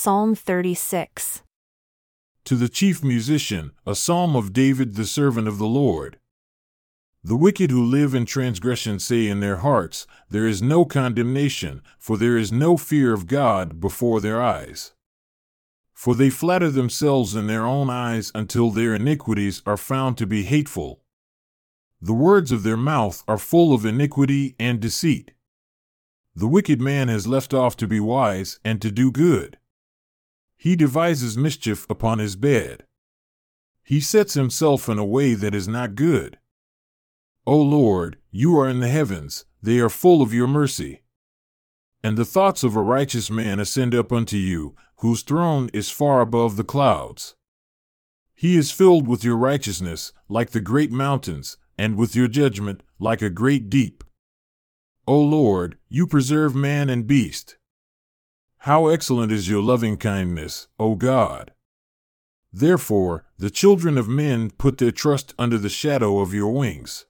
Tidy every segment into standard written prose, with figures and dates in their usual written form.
Psalm 36. To the chief musician, a psalm of David the servant of the Lord. The wicked who live in transgression say in their hearts, there is no condemnation, for there is no fear of God before their eyes. For they flatter themselves in their own eyes until their iniquities are found to be hateful. The words of their mouth are full of iniquity and deceit. The wicked man has left off to be wise and to do good. He devises mischief upon his bed. He sets himself in a way that is not good. O Lord, you are in the heavens, they are full of your mercy. And the thoughts of a righteous man ascend up unto you, whose throne is far above the clouds. He is filled with your righteousness, like the great mountains, and with your judgment, like a great deep. O Lord, you preserve man and beast. How excellent is your loving kindness, O God! Therefore, the children of men put their trust under the shadow of your wings.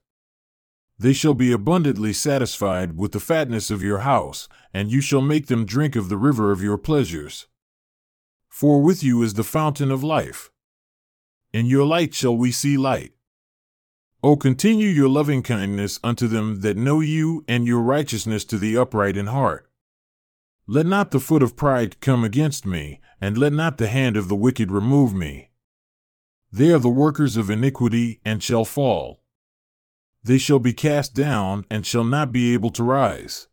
They shall be abundantly satisfied with the fatness of your house, and you shall make them drink of the river of your pleasures. For with you is the fountain of life. In your light shall we see light. O continue your loving kindness unto them that know you, and your righteousness to the upright in heart. Let not the foot of pride come against me, and let not the hand of the wicked remove me. They are the workers of iniquity, and shall fall. They shall be cast down, and shall not be able to rise.